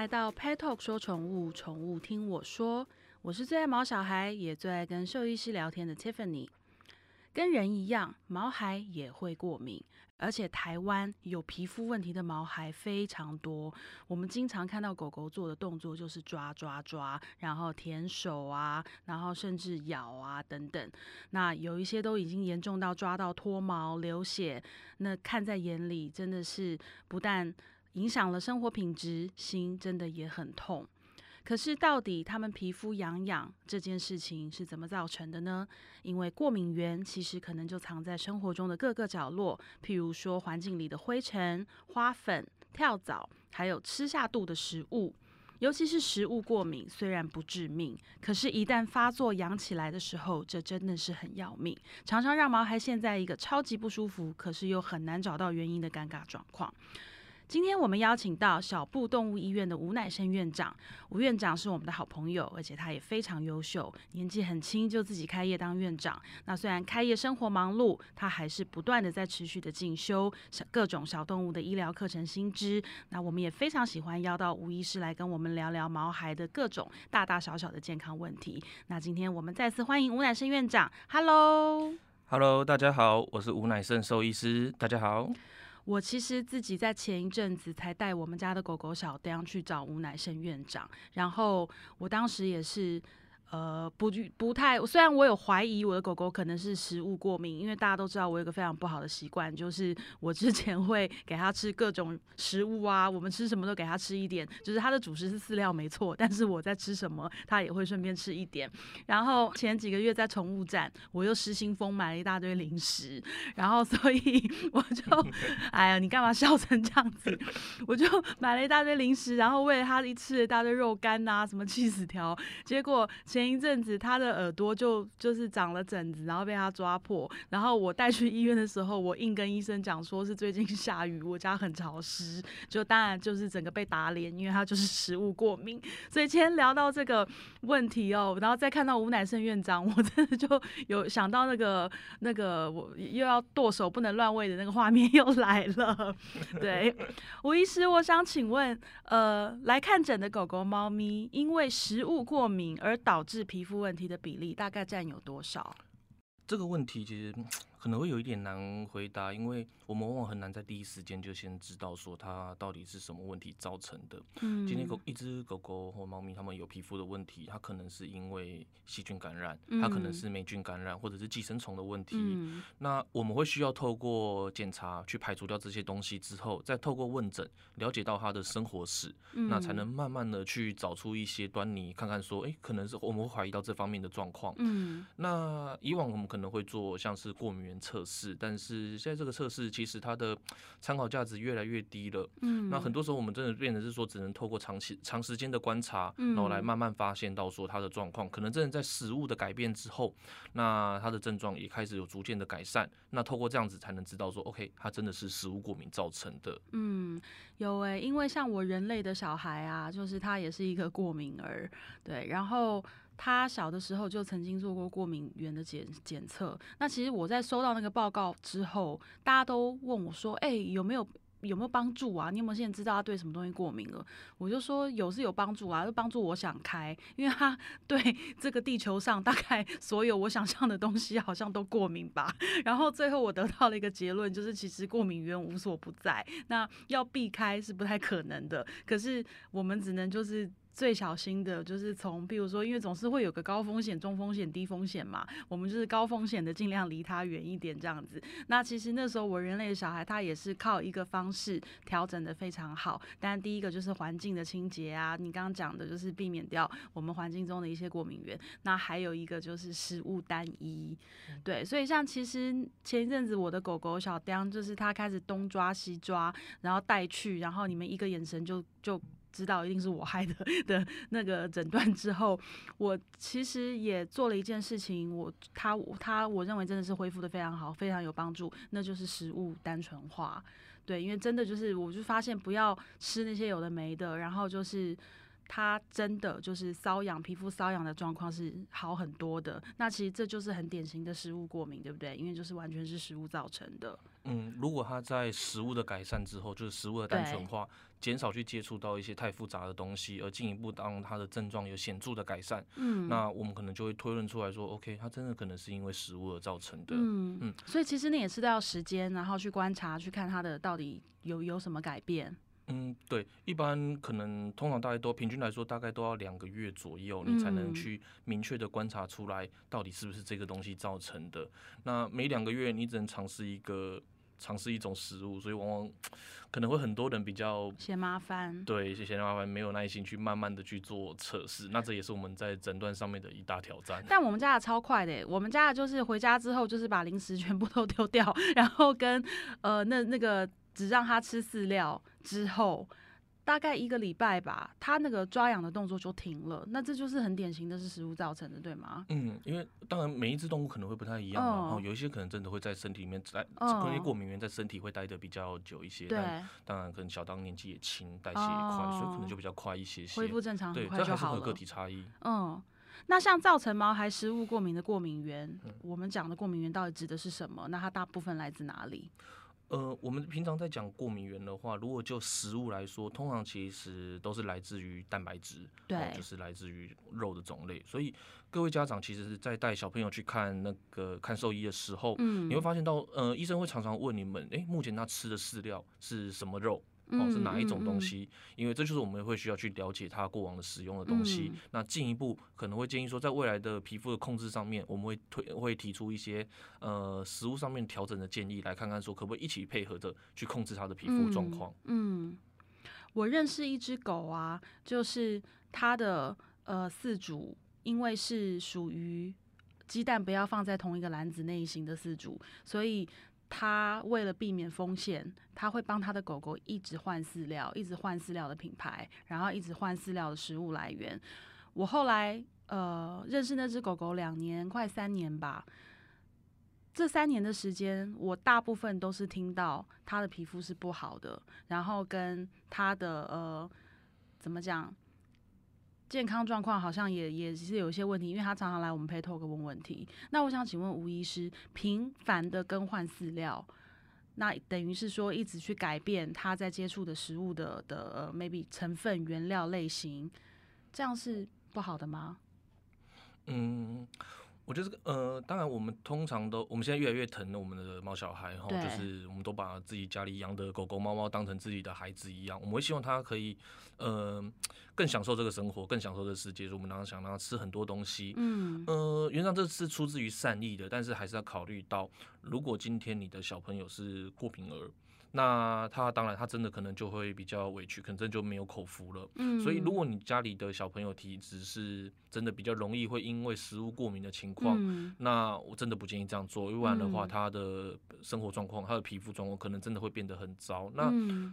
来到 Pet Talk 说宠物，宠物听我说。我是最爱毛小孩，也最爱跟兽医师聊天的 Tiffany。跟人一样，毛孩也会过敏，而且台湾有皮肤问题的毛孩非常多。我们经常看到狗狗做的动作就是抓抓抓，然后舔手啊，然后甚至咬啊等等。那有一些都已经严重到抓到脱毛流血，那看在眼里，真的是不但影响了生活品质，心真的也很痛。可是到底他们皮肤痒痒这件事情是怎么造成的呢？因为过敏源其实可能就藏在生活中的各个角落，譬如说环境里的灰尘、花粉、跳蚤，还有吃下肚的食物。尤其是食物过敏，虽然不致命，可是一旦发作痒起来的时候，这真的是很要命，常常让毛孩陷在一个超级不舒服，可是又很难找到原因的尴尬状况。今天我们邀请到小布动物医院的吴乃生院长，吴院长是我们的好朋友，而且他也非常优秀，年纪很轻就自己开业当院长。那虽然开业生活忙碌，他还是不断的在持续的进修各种小动物的医疗课程新知。那我们也非常喜欢邀到吴医师来跟我们聊聊毛孩的各种大大小小的健康问题。那今天我们再次欢迎吴乃生院长。 Hello， 大家好，我是吴乃生兽医师。大家好，我其实自己在前一阵子才带我们家的狗狗小丁去找吴乃生院长，然后我当时也是不太，虽然我有怀疑我的狗狗可能是食物过敏，因为大家都知道我有一个非常不好的习惯，就是我之前会给它吃各种食物啊，我们吃什么都给它吃一点，就是它的主食是饲料没错，但是我在吃什么它也会顺便吃一点。然后前几个月在宠物展，我又失心疯买了一大堆零食，然后所以我就哎呀你干嘛笑成这样子，我就买了一大堆零食，然后为了它吃了一大堆肉干啊什么起司条，结果前一阵子他的耳朵就是长了疹子，然后被他抓破。然后我带去医院的时候，我硬跟医生讲说是最近下雨，我家很潮湿，就当然就是整个被打脸，因为他就是食物过敏。所以今天聊到这个问题哦，然后再看到吴乃生院长，我真的就有想到那个我又要剁手不能乱喂的那个画面又来了。对，吴医师，我想请问，来看诊的狗狗、猫咪因为食物过敏而导致皮肤问题的比例大概占有多少？这个问题其实可能会有一点难回答，因为我们往往很难在第一时间就先知道说它到底是什么问题造成的。今天一只狗狗或猫咪它们有皮肤的问题，它可能是因为细菌感染，它可能是霉菌感染，或者是寄生虫的问题。那我们会需要透过检查去排除掉这些东西之后，再透过问诊了解到它的生活史，那才能慢慢的去找出一些端倪，看看说，可能是我们会怀疑到这方面的状况。那以往我们可能会做像是过敏原测试，但是现在这个测试其实它的参考价值越来越低了。那很多时候我们真的变成是说，只能透过长时间的观察，然后来慢慢发现到说它的状况，可能真的在食物的改变之后，那它的症状也开始有逐渐的改善。那透过这样子才能知道说 ，OK， 它真的是食物过敏造成的。有欸，因为像我人类的小孩啊，就是他也是一个过敏儿，对，然后他小的时候就曾经做过过敏原的检测。那其实我在收到那个报告之后，大家都问我说：“有没有帮助啊？你有没有现在知道他对什么东西过敏了？”我就说有帮助啊，就帮助我想开，因为他对这个地球上大概所有我想象的东西好像都过敏吧。然后最后我得到了一个结论，就是其实过敏源无所不在，那要避开是不太可能的。可是我们只能就是最小心的，就是从比如说，因为总是会有个高风险、中风险、低风险嘛，我们就是高风险的尽量离它远一点这样子。那其实那时候我人类的小孩他也是靠一个方式调整的非常好，但第一个就是环境的清洁啊，你刚刚讲的就是避免掉我们环境中的一些过敏源，那还有一个就是食物单一。对，所以像其实前一阵子我的狗狗小丁就是他开始东抓西抓，然后带去，然后你们一个眼神就知道一定是我害的那个诊断之后，我其实也做了一件事情，我认为真的是恢复的非常好，非常有帮助，那就是食物单纯化。对，因为真的就是我就发现不要吃那些有的没的，然后就是它真的就是瘙痒，皮肤瘙痒的状况是好很多的。那其实这就是很典型的食物过敏，对不对？因为就是完全是食物造成的。嗯，如果它在食物的改善之后，就是食物的单纯化，减少去接触到一些太复杂的东西，而进一步让它的症状有显著的改善，嗯，那我们可能就会推论出来说 OK， 它真的可能是因为食物而造成的。嗯嗯，所以其实你也是要时间，然后去观察，去看它的到底有什么改变。嗯，对，一般可能通常大概都平均来说，大概都要2个月左右，你才能去明确的观察出来到底是不是这个东西造成的。那每2个月你只能尝试一种食物，所以往往可能会很多人比较嫌麻烦，对，嫌麻烦，没有耐心去慢慢的去做测试。那这也是我们在诊断上面的一大挑战。但我们家的超快的，我们家的就是回家之后就是把零食全部都丢掉，然后跟那个。只让他吃饲料之后，大概1个礼拜吧，他那个抓痒的动作就停了。那这就是很典型的是食物造成的，对吗？嗯，因为当然每一只动物可能会不太一样嘛，有一些可能真的会在身体里面，可能过敏源在身体会待得比较久一些。对，但当然可能小当年纪也轻，代谢也快，所以可能就比较快一些，恢复正常很快就好了。对，这还是和个体差异。嗯。那像造成毛孩食物过敏的过敏源，我们讲的过敏源到底指的是什么？那它大部分来自哪里？我们平常在讲过敏源的话，如果就食物来说，通常其实都是来自于蛋白质，对，就是来自于肉的种类。所以各位家长其实在带小朋友去看那个看兽医的时候，你会发现到，医生会常常问你们，目前他吃的饲料是什么肉？是哪一种东西？因为这就是我们会需要去了解他过往的使用的东西。那进一步可能会建议说，在未来的皮肤的控制上面，我们会提出一些食物上面调整的建议，来看看说可不可以一起配合着去控制他的皮肤状况。嗯，我认识一只狗啊，就是它的饲主，因为是属于鸡蛋不要放在同一个篮子内型的饲主，所以。他为了避免风险，他会帮他的狗狗一直换饲料，一直换饲料的品牌，然后一直换饲料的食物来源。我后来认识那只狗狗2年，快3年吧。这3年的时间，我大部分都是听到他的皮肤是不好的，然后跟他的怎么讲？健康状况好像也是有一些问题，因为他常常来我们Pet Talk问问题。那我想请问吴医师，频繁的更换饲料，那等于是说一直去改变他在接触的食物的maybe 成分、原料类型，这样是不好的吗？嗯。我觉得当然我们现在越来越疼我们的猫小孩，就是我们都把自己家里养的狗狗、猫猫当成自己的孩子一样，我们会希望它可以更享受这个生活，更享受这个世界，所以我们当然想让它吃很多东西。原则上这是出自于善意的，但是还是要考虑到，如果今天你的小朋友是过敏儿。那他当然，他真的可能就会比较委屈，可能真的就没有口福了。所以如果你家里的小朋友体质是真的比较容易会因为食物过敏的情况，那我真的不建议这样做，因为不然的话，他的生活状况、他的皮肤状况可能真的会变得很糟。那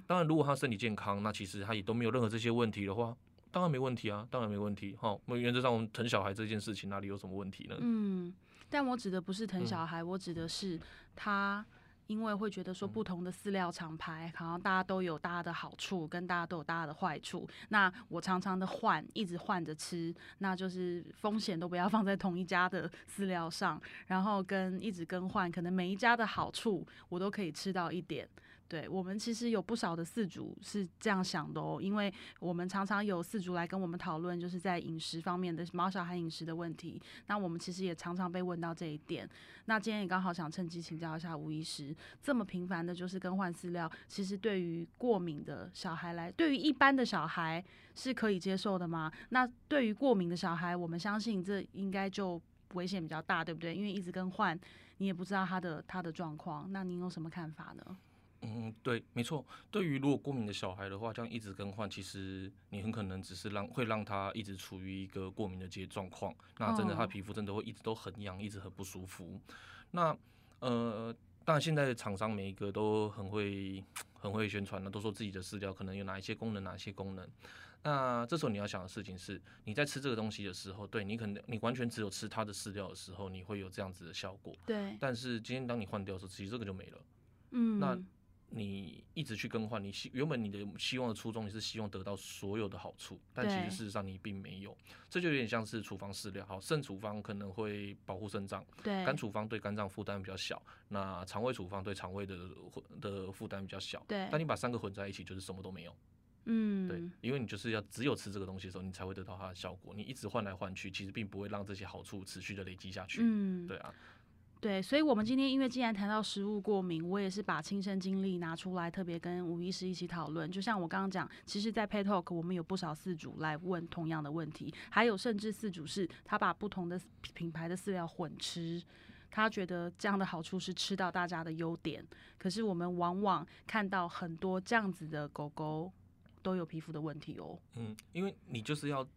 当然，如果他身体健康，那其实他也都没有任何这些问题的话，当然没问题啊，当然没问题。原则上我们疼小孩这件事情哪里有什么问题呢？但我指的不是疼小孩，我指的是他。因为会觉得说不同的饲料厂牌，好像大家都有大家的好处，跟大家都有大家的坏处。那我常常的换，一直换着吃，那就是风险都不要放在同一家的饲料上，然后一直更换，可能每一家的好处我都可以吃到一点。对，我们其实有不少的饲主是这样想的因为我们常常有饲主来跟我们讨论，就是在饮食方面的毛小孩饮食的问题。那我们其实也常常被问到这一点。那今天也刚好想趁机请教一下吴医师，这么频繁的就是更换饲料，其实对于过敏的小孩对于一般的小孩是可以接受的吗？那对于过敏的小孩，我们相信这应该就危险比较大，对不对？因为一直更换，你也不知道他的状况。那您有什么看法呢？对，没错。对于如果过敏的小孩的话，这样一直更换，其实你很可能只是会让他一直处于一个过敏的状况。那真的，他皮肤真的会一直都很痒，一直很不舒服。那当然现在的厂商每一个都很会宣传了，都说自己的饲料可能有哪一些功能，哪些功能。那这时候你要想的事情是，你在吃这个东西的时候，对，你完全只有吃它的饲料的时候，你会有这样子的效果。对。但是今天当你换掉的时候，其实这个就没了。那你一直去更换，你原本你的希望的初衷，你是希望得到所有的好处，但其实事实上你并没有。这就有点像是处方饲料，好，肾处方可能会保护肾脏，肝处方对肝脏负担比较小，那肠胃处方对肠胃的负担比较小。对，但你把三个混在一起，就是什么都没有。嗯，对，因为你就是要只有吃这个东西的时候，你才会得到它的效果。你一直换来换去，其实并不会让这些好处持续的累积下去。嗯，对啊。对，所以我们今天因为既然谈到食物过敏，我也是把亲身经历拿出来，特别跟吴医师一起讨论。就像我刚刚讲，其实在 Pet Talk 我们有不少饲主来问同样的问题，还有甚至饲主是他把不同的品牌的饲料混吃，他觉得这样的好处是吃到大家的优点，可是我们往往看到很多这样子的狗狗都有皮肤的问题哦。嗯，因为你就是要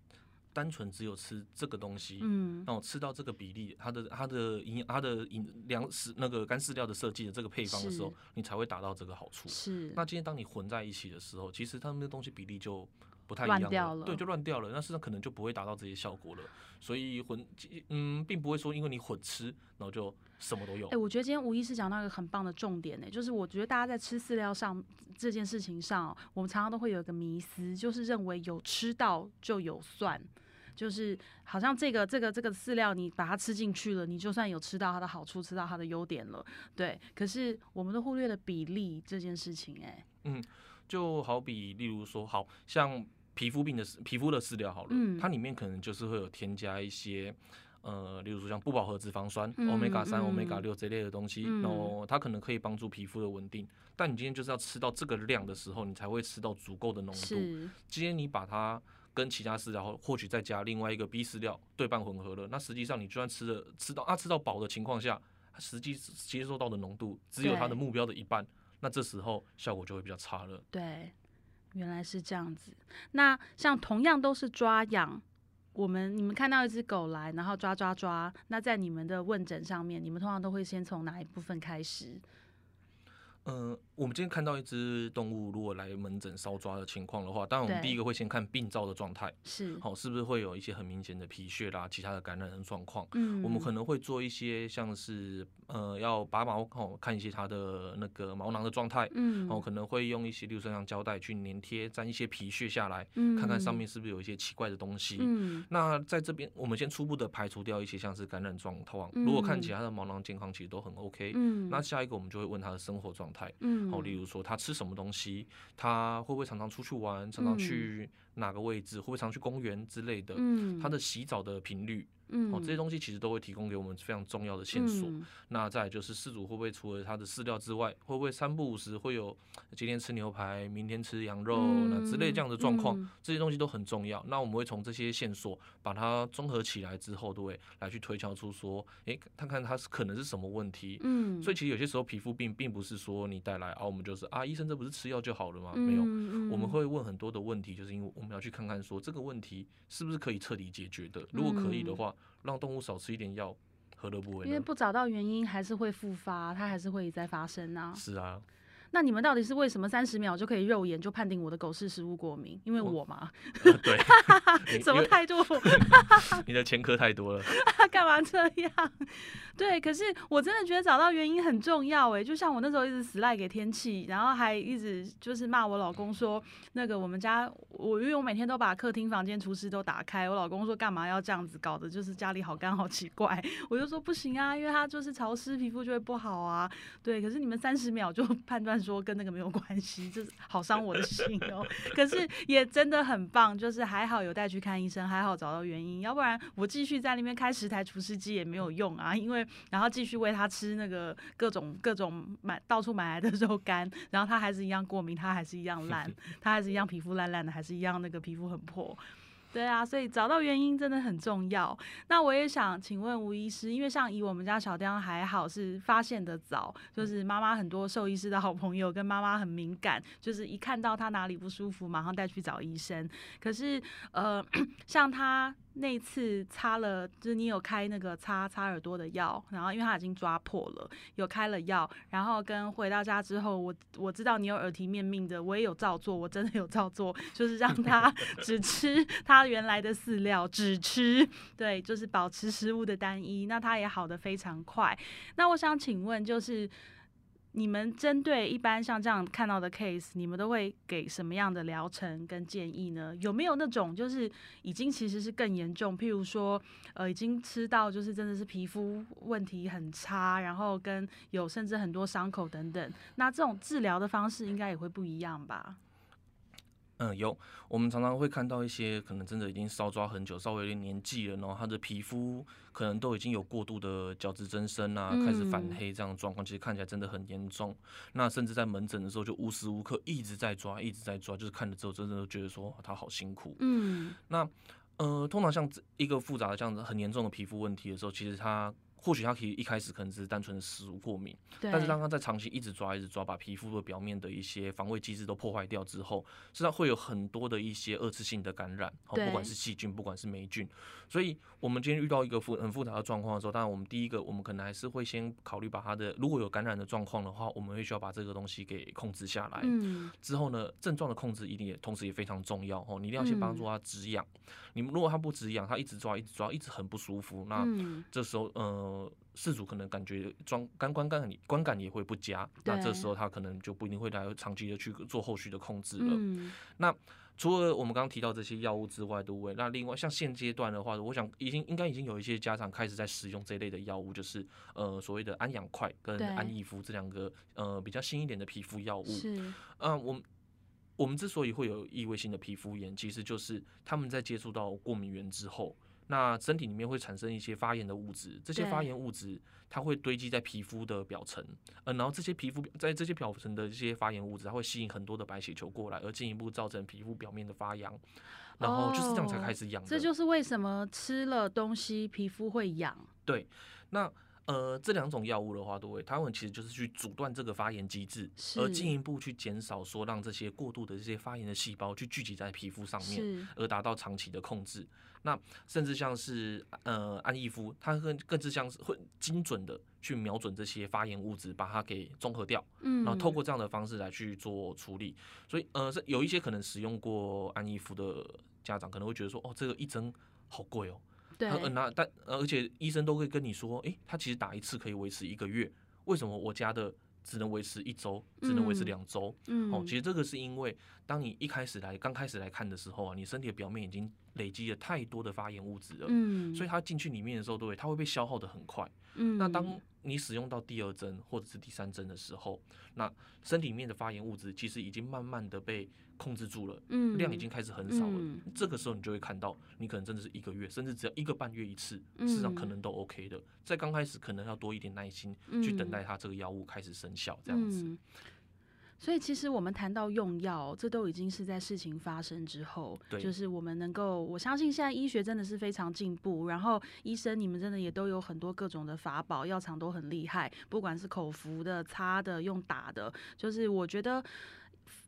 单纯只有吃这个东西，嗯，那我吃到这个比例，它的那个干饲料的设计的这个配方的时候，你才会达到这个好处。是。那今天当你混在一起的时候，其实它们的东西比例就不太一样了，对，就乱掉了。那事实上可能就不会达到这些效果了。所以并不会说因为你混吃，然后就什么都有。我觉得今天吴医师讲到一个很棒的重点，就是我觉得大家在吃饲料上这件事情上，我们常常都会有一个迷思，就是认为有吃到就有算。就是好像这个饲料你把它吃进去了，你就算有吃到它的好处，吃到它的优点了，对。可是我们都忽略了比例这件事情，嗯，就好比例如说，好像皮肤的饲料好了，它里面可能就是会有添加一些。例如说像不饱和脂肪酸、Omega 3、Omega 6这类的东西，然后它可能可以帮助皮肤的稳定。但你今天就是要吃到这个量的时候，你才会吃到足够的浓度。今天你把它跟其他饲料或许再加另外一个 B 饲料对半混合了，那实际上你就算吃到饱的情况下，它实际接受到的浓度只有它的目标的一半，那这时候效果就会比较差了。对，原来是这样子。那像同样都是抓痒。你们看到一只狗来，然后抓，那在你们的问诊上面，你们通常都会先从哪一部分开始？我们今天看到一只动物，如果来门诊搔抓的情况的话，当然我们第一个会先看病灶的状态，是不是会有一些很明显的皮屑啦，其他的感染的状况。我们可能会做一些像是要拔毛，看一些它的那个毛囊的状态，可能会用一些例如像胶带去粘贴，沾一些皮屑下来，看看上面是不是有一些奇怪的东西。那在这边我们先初步的排除掉一些像是感染状况，如果看起来它的毛囊健康其实都很 OK，那下一个我们就会问它的生活状态。例如说他吃什么东西，他会不会常常出去玩，常常去哪个位置，会不会常去公园之类的，他的洗澡的频率，这些东西其实都会提供给我们非常重要的线索。那再来就是饲主会不会除了他的饲料之外，会不会三不五时会有今天吃牛排，明天吃羊肉，那之类这样的状况，这些东西都很重要。那我们会从这些线索把它综合起来之后，对，来去推敲出说，他看他可能是什么问题。所以其实有些时候皮肤病并不是说你带来我们就是医生这不是吃药就好了吗？没有，我们会问很多的问题，就是因为我们要去看看说这个问题是不是可以彻底解决的。如果可以的话，让动物少吃一点药，何乐不为呢？因为不找到原因，还是会复发，它还是会再发生啊。是啊。那你们到底是为什么30秒就可以肉眼就判定我的狗是食物过敏？因为我嘛，对，什么态度？你的前科太多了，干嘛这样？对，可是我真的觉得找到原因很重要就像我那时候一直死赖给天气，然后还一直就是骂我老公说，那个我们家因为我每天都把客厅、房间、厨师都打开，我老公说干嘛要这样子搞的，就是家里好干好奇怪。我就说不行啊，因为它就是潮湿，皮肤就会不好啊。对，可是你们30秒就判断。说跟那个没有关系，就是好伤我的心哦。可是也真的很棒，就是还好有带去看医生，还好找到原因，要不然我继续在那边开10台除湿机也没有用啊。因为然后继续喂他吃那个各种到处买来的肉干，然后他还是一样过敏，他还是一样烂，他还是一样皮肤烂烂的，还是一样那个皮肤很破。对啊，所以找到原因真的很重要。那我也想请问吴医师，因为像以我们家小叮当还好是发现的早，就是妈妈很多兽医师的好朋友跟妈妈很敏感，就是一看到他哪里不舒服马上带去找医生。可是像他那次擦了，就是你有开那个擦耳朵的药，然后因为他已经抓破了，有开了药，然后跟回到家之后，我知道你有耳提面命的，我也有照做，我真的有照做，就是让他只吃他原来的饲料，只吃，对，就是保持食物的单一，那他也好得非常快。那我想请问就是。你们针对一般像这样看到的 case， 你们都会给什么样的疗程跟建议呢？有没有那种就是已经其实是更严重，譬如说已经吃到就是真的是皮肤问题很差，然后跟有甚至很多伤口等等，那这种治疗的方式应该也会不一样吧？有，我们常常会看到一些可能真的已经搔抓很久，稍微有点年纪了，然后他的皮肤可能都已经有过度的角质增生啊，开始反黑这样的状况，其实看起来真的很严重。那甚至在门诊的时候，就无时无刻一直在抓，一直在抓，就是看了之后真的都觉得说他好辛苦。那通常像一个复杂的这样子很严重的皮肤问题的时候，其实他或许他可以一开始可能只是单纯的食物过敏，但是当他在长期一直抓一直抓，把皮肤的表面的一些防卫机制都破坏掉之后，是它会有很多的一些二次性的感染，不管是细菌不管是霉菌。所以我们今天遇到一个很复杂的状况的时候，当然我们第一个我们可能还是会先考虑把它的，如果有感染的状况的话，我们会需要把这个东西给控制下来。之后呢，症状的控制一定也同时也非常重要，你一定要先帮助它止痒。你如果它不止痒，它一直抓一直抓一直很不舒服，那这时候事主可能感觉观感也会不佳，那这时候他可能就不一定会来长期的去做后续的控制了。那除了我们刚刚提到这些药物之外，对不对？那另外像现阶段的话，我想应该已经有一些家长开始在使用这一类的药物，就是所谓的安养块跟安逸肤这两个比较新一点的皮肤药物。我们之所以会有异位性的皮肤炎，其实就是他们在接触到过敏原之后，那身体里面会产生一些发炎的物质，这些发炎物质它会堆积在皮肤的表层，然后这些表层的这些发炎物质，它会吸引很多的白血球过来，而进一步造成皮肤表面的发痒，然后就是这样才开始痒的。这就是为什么吃了东西皮肤会痒。对，那这两种药物的话，对不对？它们其实就是去阻断这个发炎机制，而进一步去减少说让这些过度的这些发炎的细胞去聚集在皮肤上面，而达到长期的控制。那甚至像是安逸肤，它更是像是会精准的去瞄准这些发炎物质，把它给综合掉，然后透过这样的方式来去做处理。所以有一些可能使用过安逸肤的家长可能会觉得说，哦，这个一针好贵哦。而且医生都会跟你说，他其实打一次可以维持1个月，为什么我家的只能维持1周，只能维持2周？其实这个是因为当你刚开始来看的时候啊，你身体的表面已经累积了太多的发炎物质了，所以它进去里面的时候，对，它会被消耗的很快。那当你使用到第2针或者是第3针的时候，那身体里面的发炎物质其实已经慢慢的被控制住了，量已经开始很少了。这个时候你就会看到，你可能真的是1个月，甚至只要1个半月一次，事实上可能都 OK 的。在刚开始可能要多一点耐心，去等待它这个药物开始生效，这样子。所以其实我们谈到用药，这都已经是在事情发生之后，就是我们能够，我相信现在医学真的是非常进步，然后医生你们真的也都有很多各种的法宝，药厂都很厉害，不管是口服的、擦的、用打的，就是我觉得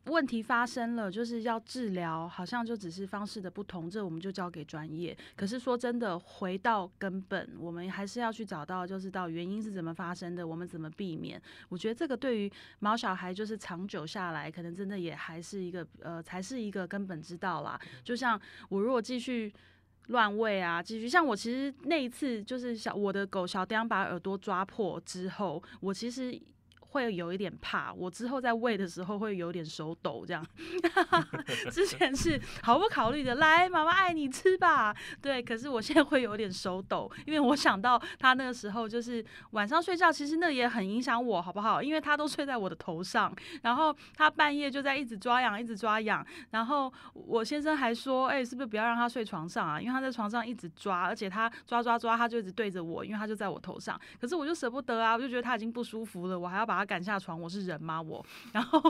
问题发生了，就是要治疗，好像就只是方式的不同，这我们就交给专业。可是说真的，回到根本，我们还是要去找到，就是到原因是怎么发生的，我们怎么避免。我觉得这个对于毛小孩，就是长久下来，可能真的也还是一个才是一个根本之道啦。就像我如果继续乱喂啊，继续像我其实那一次，就是我的狗小丁把耳朵抓破之后，我其实会有一点怕，我之后在喂的时候会有点手抖这样。之前是毫不考虑的，来，妈妈爱你吃吧。对，可是我现在会有点手抖，因为我想到他那个时候就是晚上睡觉，其实那也很影响我，好不好？因为他都睡在我的头上，然后他半夜就在一直抓痒，一直抓痒。然后我先生还说，是不是不要让他睡床上啊？因为他在床上一直抓，而且他抓，他就一直对着我，因为他就在我头上。可是我就舍不得啊，我就觉得他已经不舒服了，我还要把他赶下床，我是人吗我？然后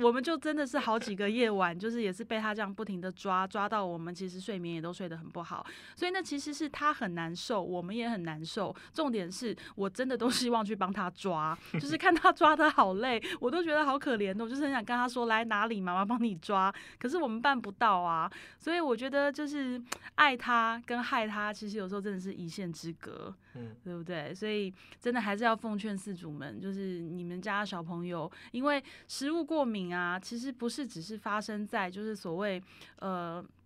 我们就真的是好几个夜晚，就是也是被他这样不停的抓到我们，其实睡眠也都睡得很不好。所以那其实是他很难受，我们也很难受。重点是我真的都希望去帮他抓，就是看他抓得好累，我都觉得好可怜的，我就是很想跟他说，来哪里，妈妈帮你抓。可是我们办不到啊，所以我觉得就是爱他跟害他，其实有时候真的是一线之隔，对不对？所以真的还是要奉劝饲主们，就是是你们家小朋友因为食物过敏啊，其实不是只是发生在就是所谓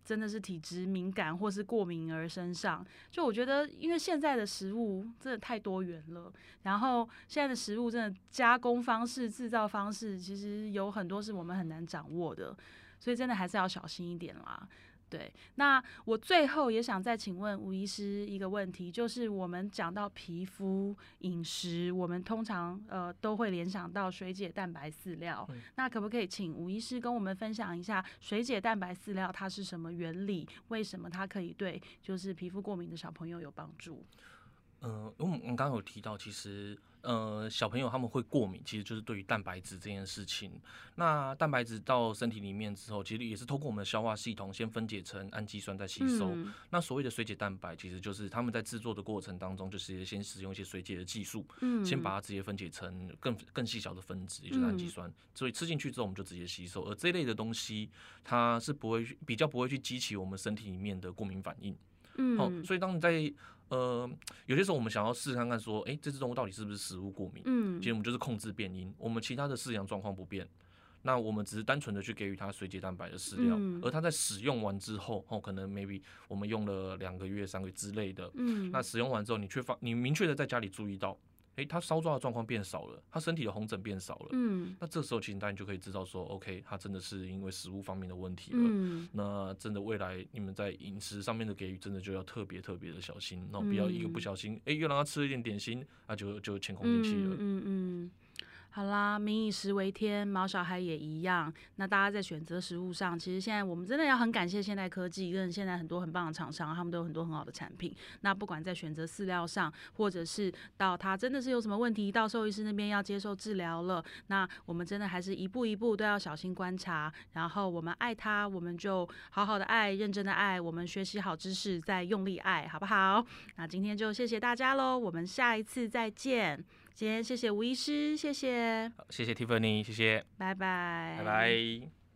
真的是体质敏感或是过敏儿身上，就我觉得，因为现在的食物真的太多元了，然后现在的食物真的加工方式、制造方式，其实有很多是我们很难掌握的，所以真的还是要小心一点啦。对，那我最后也想再请问吴医师一个问题，就是我们讲到皮肤饮食，我们通常都会联想到水解蛋白饲料，那可不可以请吴医师跟我们分享一下水解蛋白饲料它是什么原理，为什么它可以对就是皮肤过敏的小朋友有帮助？我们刚刚有提到，其实小朋友他们会过敏，其实就是对于蛋白质这件事情。那蛋白质到身体里面之后，其实也是透过我们的消化系统先分解成氨基酸再吸收。那所谓的水解蛋白，其实就是他们在制作的过程当中，就是先使用一些水解的技术，先把它直接分解成更细小的分子，也就是氨基酸。所以吃进去之后，我们就直接吸收。而这类的东西，它是比较不会去激起我们身体里面的过敏反应。所以当你在有些时候我们想要试看看说，这只动物到底是不是食物过敏？其实我们就是控制变因，我们其他的饲养状况不变，那我们只是单纯的去给予它水解蛋白的饲料，而它在使用完之后，可能 maybe 我们用了2个月、3个月之类的，那使用完之后，你明确的在家里注意到，它搔抓的状况变少了，它身体的红疹变少了，那这时候其实大家就可以知道说 ，OK， 它真的是因为食物方面的问题了，那真的未来你们在饮食上面的给予，真的就要特别特别的小心，然后不要一个不小心，又让它吃一点点心，啊，就前功尽弃了。好啦，民以食为天，毛小孩也一样。那大家在选择食物上，其实现在我们真的要很感谢现代科技跟现在很多很棒的厂商，他们都有很多很好的产品。那不管在选择饲料上，或者是到他真的是有什么问题，到兽医师那边要接受治疗了，那我们真的还是一步一步都要小心观察。然后我们爱他，我们就好好的爱，认真的爱，我们学习好知识，再用力爱，好不好？那今天就谢谢大家喽，我们下一次再见。今天谢谢吴医师，谢谢，谢谢 Tiffany， 谢谢，拜拜，拜拜。